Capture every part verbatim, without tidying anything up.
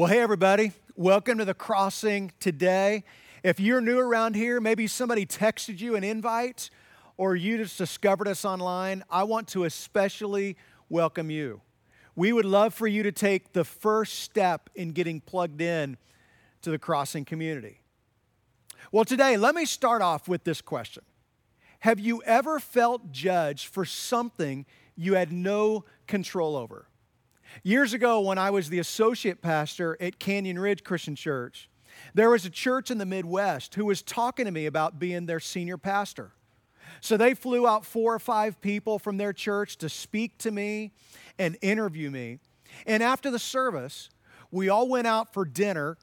Well, hey, everybody. Welcome to The Crossing today. If you're new around here, maybe somebody texted you an invite or you just discovered us online, I want to especially welcome you. We would love for you to take the first step in getting plugged in to The Crossing community. Well, today, let me start off with this question. Have you ever felt judged for something you had no control over? Years ago, when I was the associate pastor at Canyon Ridge Christian Church, there was a church in the Midwest who was talking to me about being their senior pastor. So they flew out four or five people from their church to speak to me and interview me. And after the service, we all went out for dinner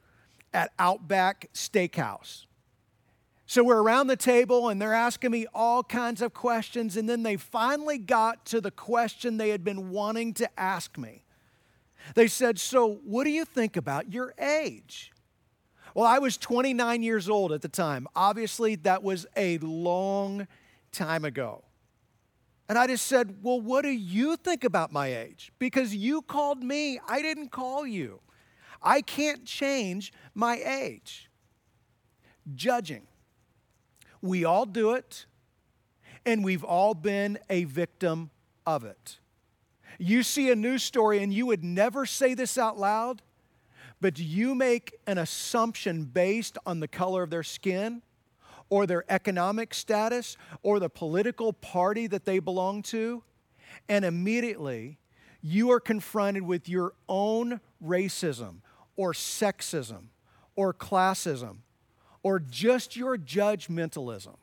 at Outback Steakhouse. So we're around the table, and they're asking me all kinds of questions, and then they finally got to the question they had been wanting to ask me. They said, "So what do you think about your age?" Well, I was twenty-nine years old at the time. Obviously, that was a long time ago. And I just said, "Well, what do you think about my age? Because you called me. I didn't call you. I can't change my age." Judging. We all do it, and we've all been a victim of it. You see a news story, and you would never say this out loud, but you make an assumption based on the color of their skin or their economic status or the political party that they belong to, and immediately you are confronted with your own racism or sexism or classism or just your judgmentalism.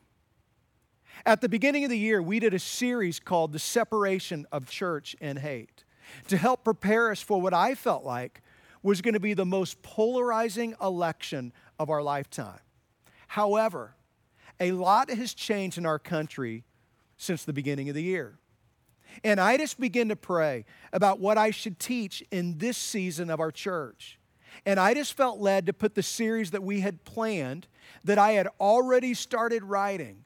At the beginning of the year, we did a series called The Separation of Church and Hate to help prepare us for what I felt like was going to be the most polarizing election of our lifetime. However, a lot has changed in our country since the beginning of the year. And I just began to pray about what I should teach in this season of our church. And I just felt led to put the series that we had planned, that I had already started writing,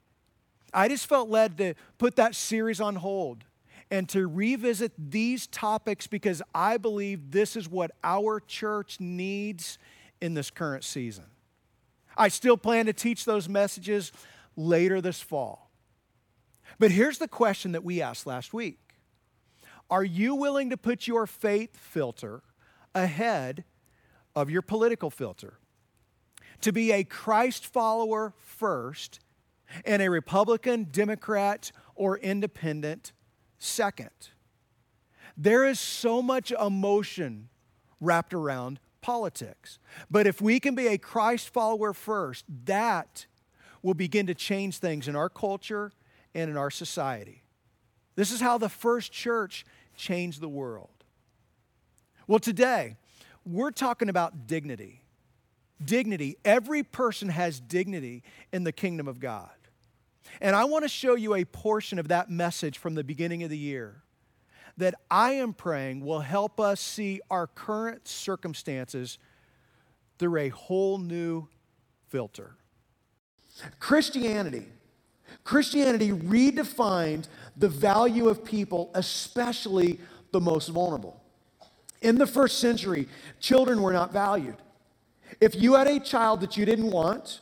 I just felt led to put that series on hold and to revisit these topics because I believe this is what our church needs in this current season. I still plan to teach those messages later this fall. But here's the question that we asked last week. Are you willing to put your faith filter ahead of your political filter? To be a Christ follower first and a Republican, Democrat, or independent second. There is so much emotion wrapped around politics. But if we can be a Christ follower first, that will begin to change things in our culture and in our society. This is how the first church changed the world. Well, today, we're talking about dignity. Dignity. Every person has dignity in the kingdom of God. And I want to show you a portion of that message from the beginning of the year that I am praying will help us see our current circumstances through a whole new filter. Christianity. Christianity redefined the value of people, especially the most vulnerable. In the first century, children were not valued. If you had a child that you didn't want,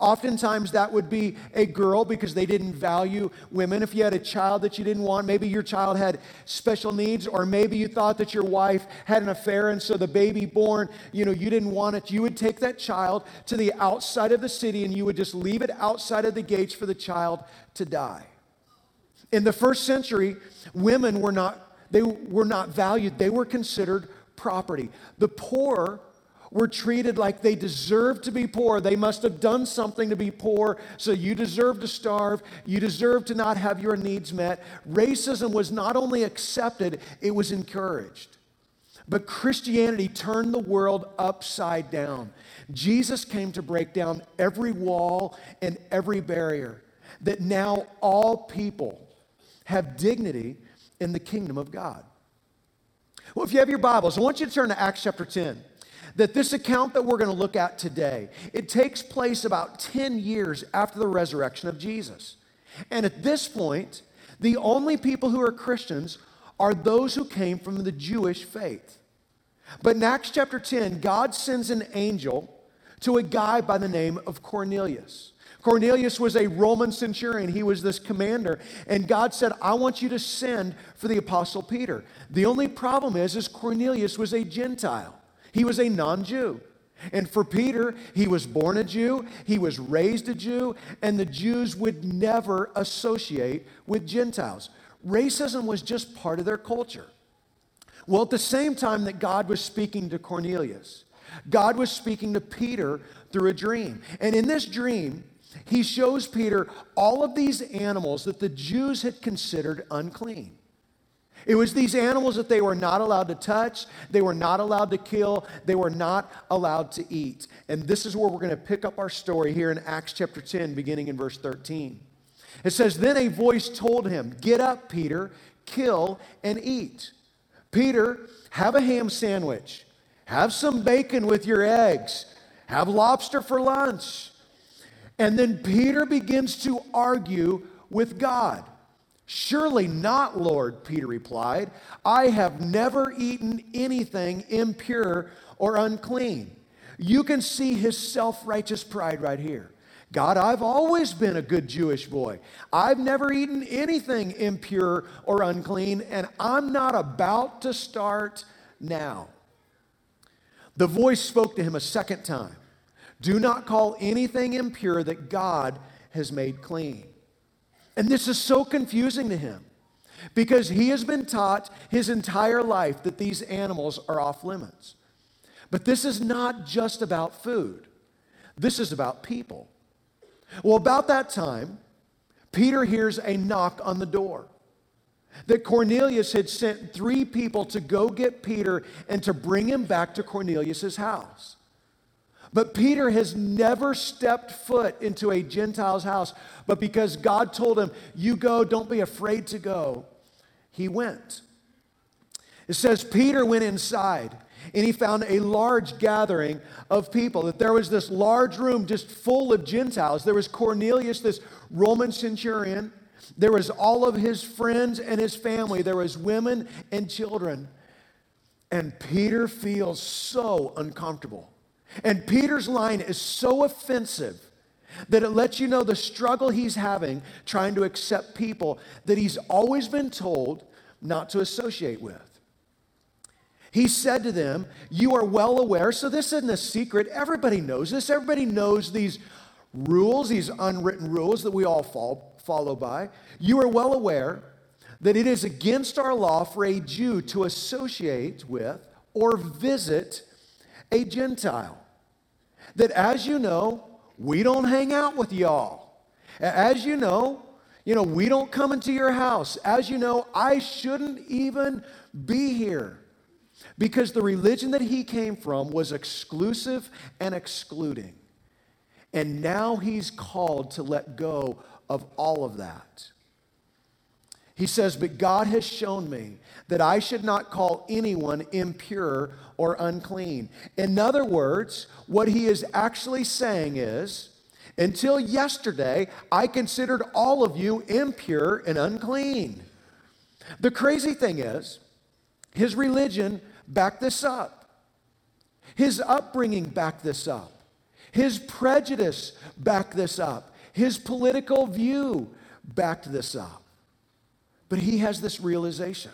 oftentimes that would be a girl because they didn't value women. If you had a child that you didn't want, maybe your child had special needs, or maybe you thought that your wife had an affair, and so the baby born, you know, you didn't want it. You would take that child to the outside of the city, and you would just leave it outside of the gates for the child to die. In the first century, women were not, they were not valued. They were considered property. The poor were treated like they deserved to be poor. They must have done something to be poor, so you deserve to starve. You deserve to not have your needs met. Racism was not only accepted, it was encouraged. But Christianity turned the world upside down. Jesus came to break down every wall and every barrier, that now all people have dignity in the kingdom of God. Well, if you have your Bibles, I want you to turn to Acts chapter ten. That this account that we're going to look at today, it takes place about ten years after the resurrection of Jesus. And at this point, the only people who are Christians are those who came from the Jewish faith. But in Acts chapter ten, God sends an angel to a guy by the name of Cornelius. Cornelius was a Roman centurion. He was this commander. And God said, I want you to send for the Apostle Peter. The only problem is, is Cornelius was a Gentile. He was a non-Jew. And for Peter, he was born a Jew, he was raised a Jew, and the Jews would never associate with Gentiles. Racism was just part of their culture. Well, at the same time that God was speaking to Cornelius, God was speaking to Peter through a dream. And in this dream, he shows Peter all of these animals that the Jews had considered unclean. It was these animals that they were not allowed to touch, they were not allowed to kill, they were not allowed to eat. And this is where we're going to pick up our story here in Acts chapter ten, beginning in verse thirteen. It says, Then a voice told him, Get up, Peter, kill and eat. Peter, have a ham sandwich. Have some bacon with your eggs. Have lobster for lunch. And then Peter begins to argue with God. Surely not, Lord, Peter replied. I have never eaten anything impure or unclean. You can see his self-righteous pride right here. God, I've always been a good Jewish boy. I've never eaten anything impure or unclean, and I'm not about to start now. The voice spoke to him a second time. Do not call anything impure that God has made clean. And this is so confusing to him because he has been taught his entire life that these animals are off limits. But this is not just about food. This is about people. Well, about that time, Peter hears a knock on the door. That Cornelius had sent three people to go get Peter and to bring him back to Cornelius' house. But Peter has never stepped foot into a Gentile's house, but because God told him, you go, don't be afraid to go, he went. It says Peter went inside, and he found a large gathering of people. That there was this large room just full of Gentiles. There was Cornelius, this Roman centurion. There was all of his friends and his family. There was women and children. And Peter feels so uncomfortable. And Peter's line is so offensive that it lets you know the struggle he's having trying to accept people that he's always been told not to associate with. He said to them, you are well aware, so this isn't a secret. Everybody knows this. Everybody knows these rules, these unwritten rules that we all fall follow by. You are well aware that it is against our law for a Jew to associate with or visit a Gentile. That as you know, we don't hang out with y'all. As you know, you know, we don't come into your house. As you know, I shouldn't even be here. Because the religion that he came from was exclusive and excluding. And now he's called to let go of all of that. He says, but God has shown me that I should not call anyone impure or unclean. In other words, what he is actually saying is, until yesterday, I considered all of you impure and unclean. The crazy thing is, his religion backed this up. His upbringing backed this up. His prejudice backed this up. His political view backed this up. But he has this realization.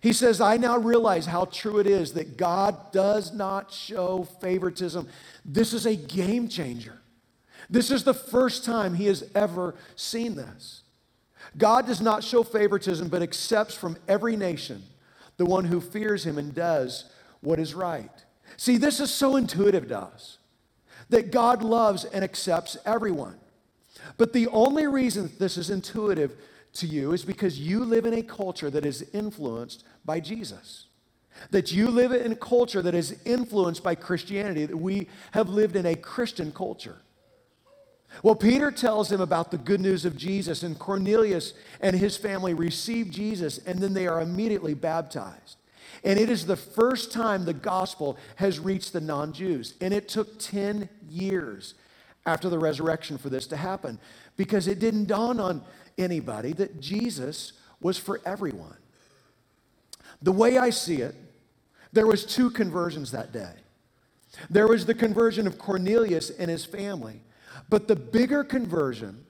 He says, I now realize how true it is that God does not show favoritism. This is a game changer. This is the first time he has ever seen this. God does not show favoritism, but accepts from every nation the one who fears him and does what is right. See, this is so intuitive to us. That God loves and accepts everyone. But the only reason this is intuitive to you is because you live in a culture that is influenced by Jesus. That you live in a culture that is influenced by Christianity, that we have lived in a Christian culture. Well, Peter tells him about the good news of Jesus, and Cornelius and his family receive Jesus, and then they are immediately baptized. And it is the first time the gospel has reached the non-Jews. And it took ten years after the resurrection for this to happen because it didn't dawn on anybody that Jesus was for everyone. The way I see it, There was two conversions that day. There was the conversion of Cornelius and his family, but the bigger conversion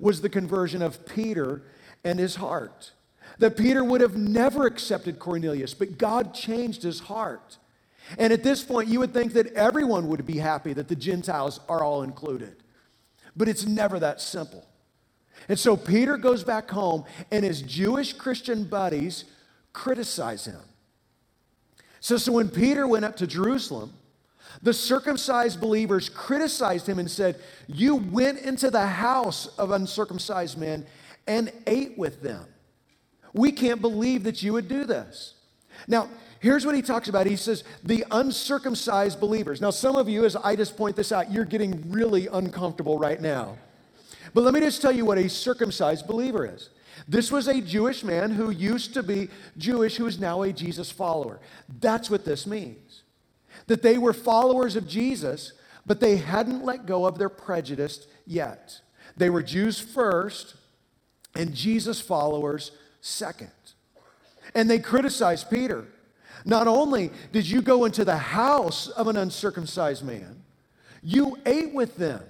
was the conversion of Peter and his heart. That Peter would have never accepted Cornelius, but God changed his heart. And at this point, you would think that everyone would be happy that the Gentiles are all included. But it's never that simple. And so Peter goes back home, and his Jewish Christian buddies criticize him. So, so when Peter went up to Jerusalem, the circumcised believers criticized him and said, "You went into the house of uncircumcised men and ate with them. We can't believe that you would do this." Now, here's what he talks about. He says, the uncircumcised believers. Now, some of you, as I just point this out, you're getting really uncomfortable right now. But let me just tell you what a circumcised believer is. This was a Jewish man who used to be Jewish who is now a Jesus follower. That's what this means. That they were followers of Jesus, but they hadn't let go of their prejudice yet. They were Jews first and Jesus followers second. And they criticized Peter. Not only did you go into the house of an uncircumcised man, you ate with them.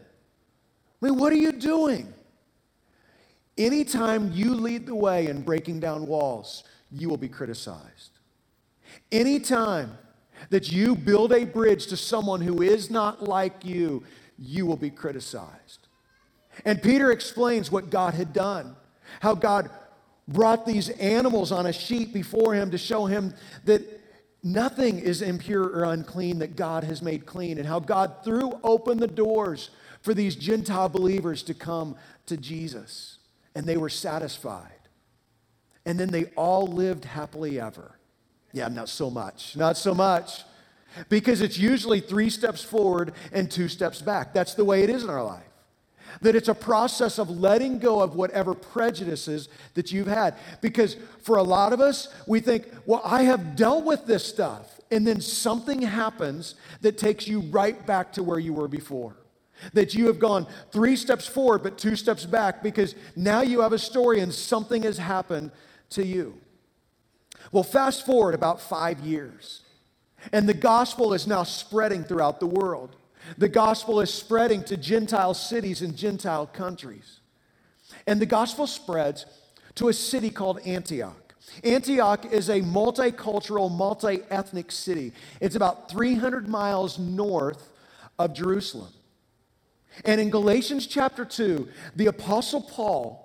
I mean, what are you doing? Anytime you lead the way in breaking down walls, you will be criticized. Anytime that you build a bridge to someone who is not like you, you will be criticized. And Peter explains what God had done, how God brought these animals on a sheet before him to show him that nothing is impure or unclean that God has made clean, and how God threw open the doors for these Gentile believers to come to Jesus, and they were satisfied. And then they all lived happily ever. Yeah, not so much, not so much, because it's usually three steps forward and two steps back. That's the way it is in our life. That it's a process of letting go of whatever prejudices that you've had. Because for a lot of us, we think, well, I have dealt with this stuff. And then something happens that takes you right back to where you were before. That you have gone three steps forward but two steps back because now you have a story and something has happened to you. Well, fast forward about five years. And the gospel is now spreading throughout the world. The gospel is spreading to Gentile cities and Gentile countries. And the gospel spreads to a city called Antioch. Antioch is a multicultural, multi-ethnic city. It's about three hundred miles north of Jerusalem. And in Galatians chapter two, the Apostle Paul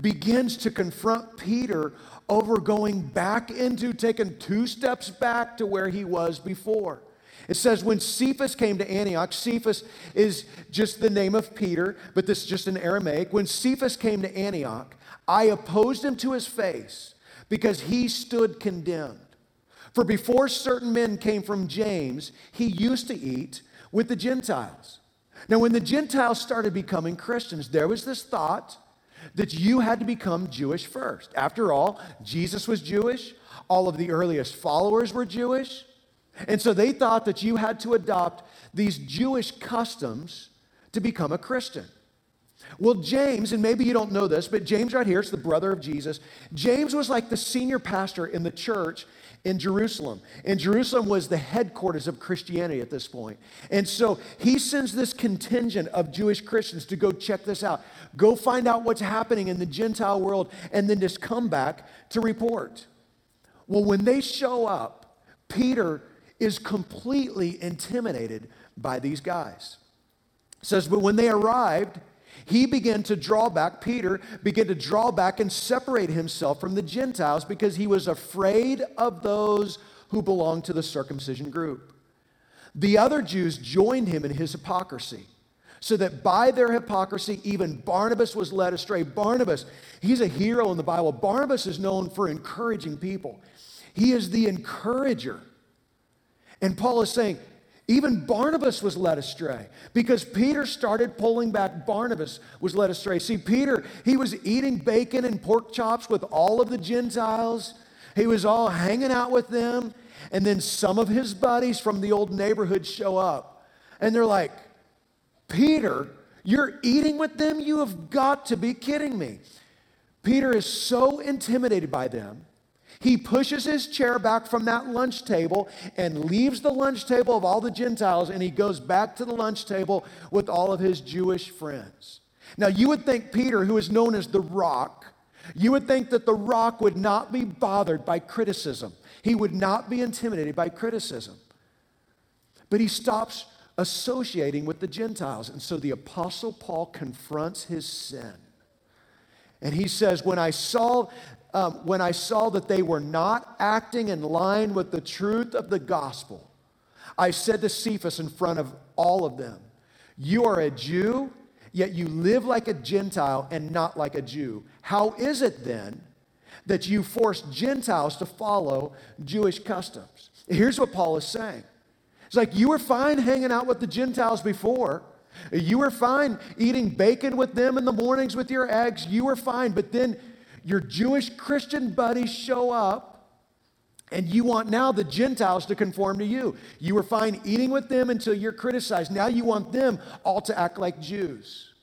begins to confront Peter over going back into, taking two steps back to where he was before. It says, when Cephas came to Antioch, Cephas is just the name of Peter, but this is just in Aramaic. When Cephas came to Antioch, I opposed him to his face because he stood condemned. For before certain men came from James, he used to eat with the Gentiles. Now, when the Gentiles started becoming Christians, there was this thought that you had to become Jewish first. After all, Jesus was Jewish. All of the earliest followers were Jewish. And so they thought that you had to adopt these Jewish customs to become a Christian. Well, James, and maybe you don't know this, but James right here is the brother of Jesus. James was like the senior pastor in the church in Jerusalem. And Jerusalem was the headquarters of Christianity at this point. And so he sends this contingent of Jewish Christians to go check this out. Go find out what's happening in the Gentile world and then just come back to report. Well, when they show up, Peter is completely intimidated by these guys. It says, but when they arrived, he began to draw back, Peter began to draw back and separate himself from the Gentiles because he was afraid of those who belonged to the circumcision group. The other Jews joined him in his hypocrisy, so that by their hypocrisy, even Barnabas was led astray. Barnabas, he's a hero in the Bible. Barnabas is known for encouraging people. He is the encourager. And Paul is saying, even Barnabas was led astray because Peter started pulling back. Barnabas was led astray. See, Peter, he was eating bacon and pork chops with all of the Gentiles. He was all hanging out with them. And then some of his buddies from the old neighborhood show up. And they're like, Peter, you're eating with them? You have got to be kidding me. Peter is so intimidated by them. He pushes his chair back from that lunch table and leaves the lunch table of all the Gentiles, and he goes back to the lunch table with all of his Jewish friends. Now, you would think Peter, who is known as the Rock, you would think that the Rock would not be bothered by criticism. He would not be intimidated by criticism. But he stops associating with the Gentiles. And so the Apostle Paul confronts his sin. And he says, when I saw... Um, when I saw that they were not acting in line with the truth of the gospel, I said to Cephas in front of all of them, you are a Jew, yet you live like a Gentile and not like a Jew. How is it then that you force Gentiles to follow Jewish customs? Here's what Paul is saying. It's like, you were fine hanging out with the Gentiles before. You were fine eating bacon with them in the mornings with your eggs. You were fine, but then your Jewish Christian buddies show up, and you want now the Gentiles to conform to you. You were fine eating with them until you're criticized. Now you want them all to act like Jews.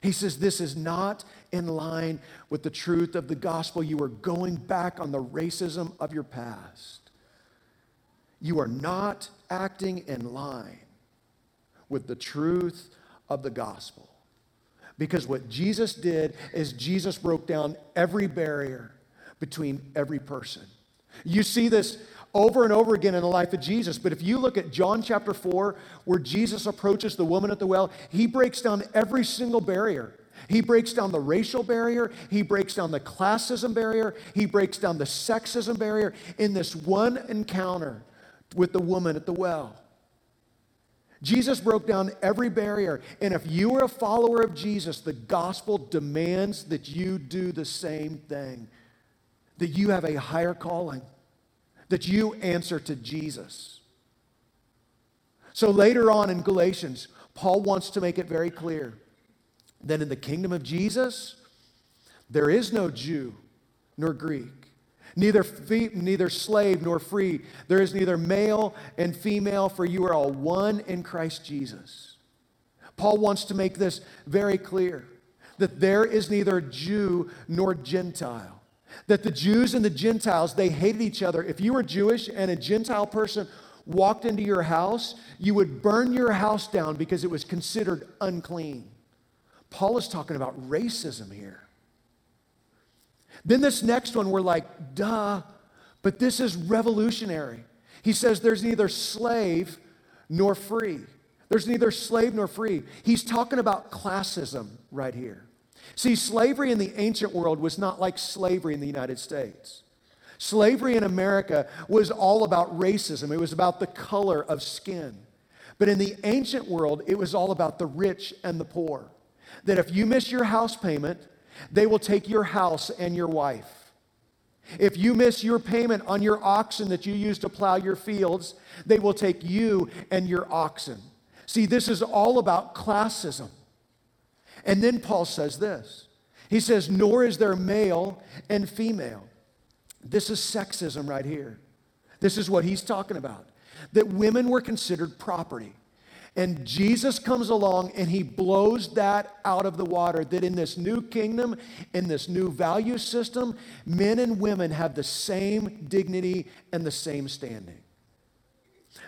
He says this is not in line with the truth of the gospel. You are going back on the racism of your past. You are not acting in line with the truth of the gospel. Because what Jesus did is Jesus broke down every barrier between every person. You see this over and over again in the life of Jesus. But if you look at John chapter four, where Jesus approaches the woman at the well, he breaks down every single barrier. He breaks down the racial barrier. He breaks down the classism barrier. He breaks down the sexism barrier in this one encounter with the woman at the well. Jesus broke down every barrier, and if you are a follower of Jesus, the gospel demands that you do the same thing, that you have a higher calling, that you answer to Jesus. So later on in Galatians, Paul wants to make it very clear that in the kingdom of Jesus, there is no Jew nor Greek, Neither fee, neither slave nor free. There is neither male and female, for you are all one in Christ Jesus. Paul wants to make this very clear, that there is neither Jew nor Gentile. That the Jews and the Gentiles, they hated each other. If you were Jewish and a Gentile person walked into your house, you would burn your house down because it was considered unclean. Paul is talking about racism here. Then this next one, we're like, duh, but this is revolutionary. He says there's neither slave nor free. There's neither slave nor free. He's talking about classism right here. See, slavery in the ancient world was not like slavery in the United States. Slavery in America was all about racism. It was about the color of skin. But in the ancient world, it was all about the rich and the poor. That if you miss your house payment, they will take your house and your wife. If you miss your payment on your oxen that you use to plow your fields, they will take you and your oxen. See, this is all about classism. And then Paul says this. He says, nor is there male and female. This is sexism right here. This is what he's talking about. That women were considered property. And Jesus comes along and he blows that out of the water, that in this new kingdom, in this new value system, men and women have the same dignity and the same standing.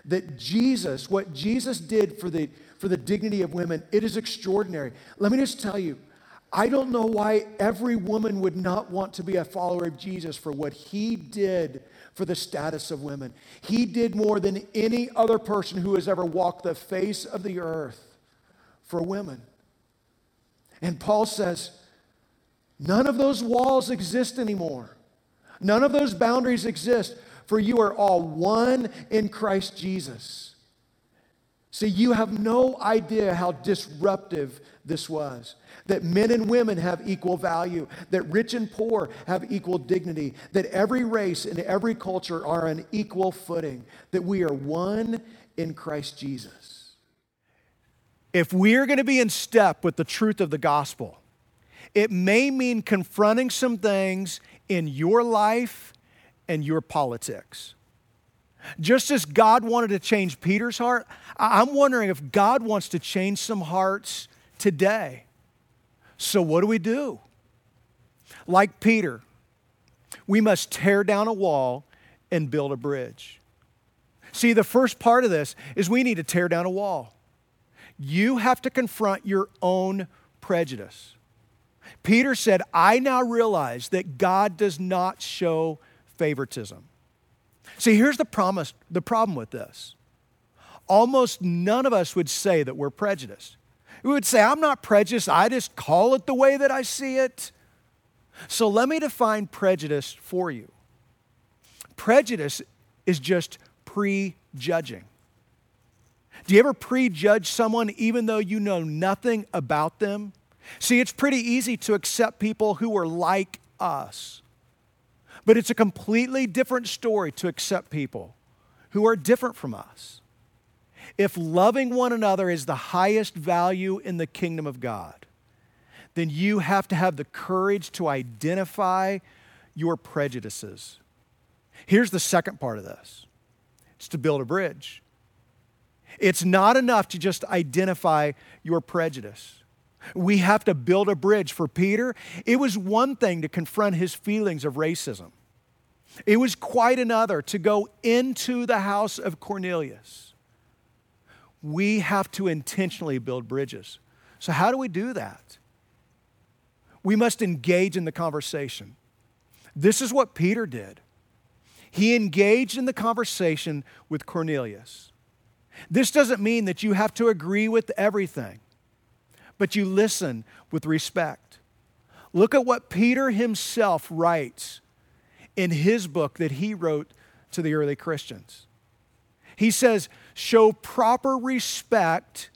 That Jesus, what Jesus did for the, for the dignity of women, it is extraordinary. Let me just tell you, I don't know why every woman would not want to be a follower of Jesus for what he did for the status of women. He did more than any other person who has ever walked the face of the earth for women. And Paul says, none of those walls exist anymore. None of those boundaries exist, for you are all one in Christ Jesus. See, you have no idea how disruptive this was. That men and women have equal value, that rich and poor have equal dignity, that every race and every culture are on equal footing, that we are one in Christ Jesus. If we're going to be in step with the truth of the gospel, it may mean confronting some things in your life and your politics. Just as God wanted to change Peter's heart, I'm wondering if God wants to change some hearts today. So what do we do? Like Peter, we must tear down a wall and build a bridge. See, the first part of this is we need to tear down a wall. You have to confront your own prejudice. Peter said, I now realize that God does not show favoritism. See, here's the promise, the problem with this. Almost none of us would say that we're prejudiced. We would say, I'm not prejudiced. I just call it the way that I see it. So let me define prejudice for you. Prejudice is just prejudging. Do you ever prejudge someone even though you know nothing about them? See, it's pretty easy to accept people who are like us, but it's a completely different story to accept people who are different from us. If loving one another is the highest value in the kingdom of God, then you have to have the courage to identify your prejudices. Here's the second part of this. It's to build a bridge. It's not enough to just identify your prejudice. We have to build a bridge. For Peter, it was one thing to confront his feelings of racism. It was quite another to go into the house of Cornelius. We have to intentionally build bridges. So how do we do that? We must engage in the conversation. This is what Peter did. He engaged in the conversation with Cornelius. This doesn't mean that you have to agree with everything, but you listen with respect. Look at what Peter himself writes in his book that he wrote to the early Christians. He says, show proper respect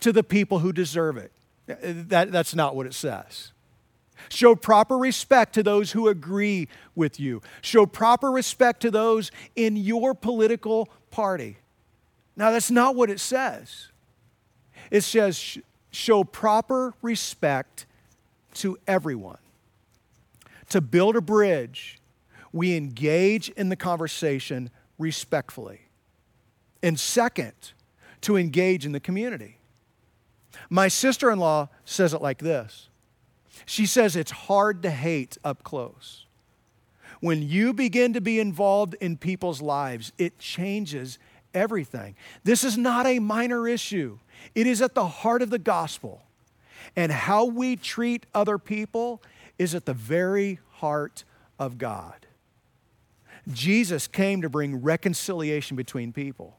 to the people who deserve it. That, that's not what it says. Show proper respect to those who agree with you. Show proper respect to those in your political party. Now, that's not what it says. It says, show proper respect to everyone. To build a bridge, we engage in the conversation respectfully. And second, to engage in the community. My sister-in-law says it like this. She says it's hard to hate up close. When you begin to be involved in people's lives, it changes everything. This is not a minor issue. It is at the heart of the gospel. And how we treat other people is at the very heart of God. Jesus came to bring reconciliation between people.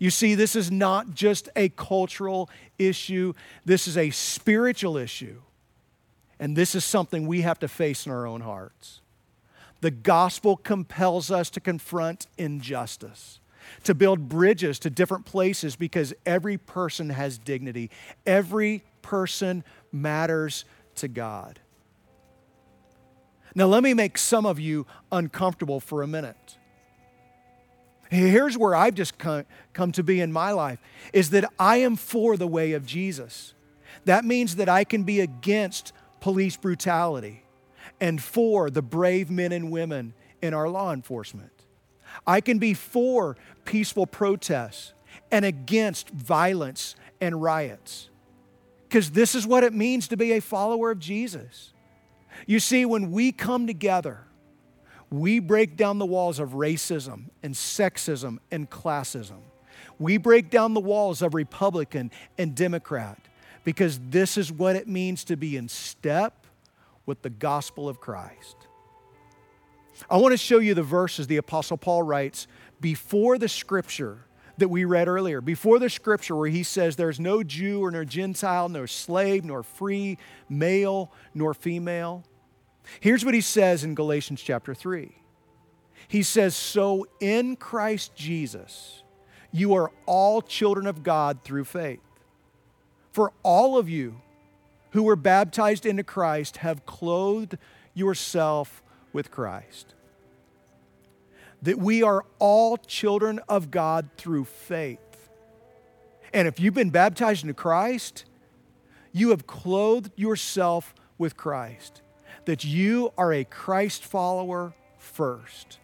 You see, this is not just a cultural issue. This is a spiritual issue. And this is something we have to face in our own hearts. The gospel compels us to confront injustice, to build bridges to different places, because every person has dignity. Every person matters to God. Now, let me make some of you uncomfortable for a minute. Here's where I've just come to be in my life, is that I am for the way of Jesus. That means that I can be against police brutality and for the brave men and women in our law enforcement. I can be for peaceful protests and against violence and riots, because this is what it means to be a follower of Jesus. You see, when we come together, we break down the walls of racism and sexism and classism. We break down the walls of Republican and Democrat, because this is what it means to be in step with the gospel of Christ. I want to show you the verses the Apostle Paul writes before the scripture that we read earlier, before the scripture where he says there's no Jew or no Gentile, no slave, nor free, male, nor female. Here's what he says in Galatians chapter three. He says, so in Christ Jesus, you are all children of God through faith. For all of you who were baptized into Christ have clothed yourself with Christ. That we are all children of God through faith. And if you've been baptized into Christ, you have clothed yourself with Christ. That you are a Christ follower first.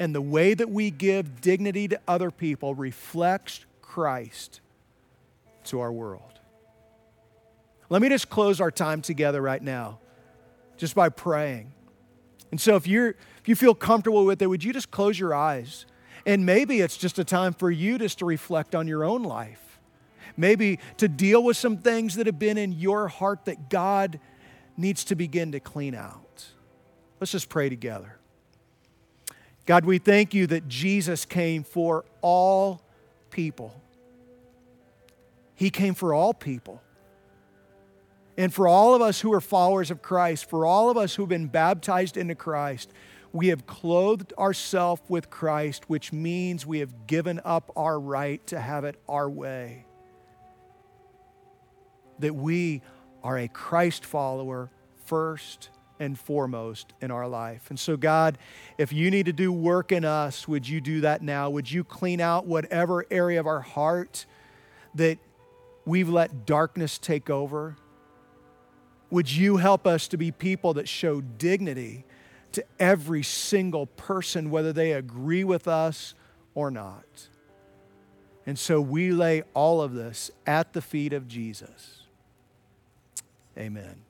And the way that we give dignity to other people reflects Christ to our world. Let me just close our time together right now just by praying. And so if you're, if you feel comfortable with it, would you just close your eyes? And maybe it's just a time for you just to reflect on your own life. Maybe to deal with some things that have been in your heart that God needs to begin to clean out. Let's just pray together. God, we thank you that Jesus came for all people. He came for all people. And for all of us who are followers of Christ, for all of us who've been baptized into Christ, we have clothed ourselves with Christ, which means we have given up our right to have it our way. That we are a Christ follower first and foremost in our life. And so God, if you need to do work in us, would you do that now? Would you clean out whatever area of our heart that we've let darkness take over? Would you help us to be people that show dignity to every single person, whether they agree with us or not? And so we lay all of this at the feet of Jesus. Amen.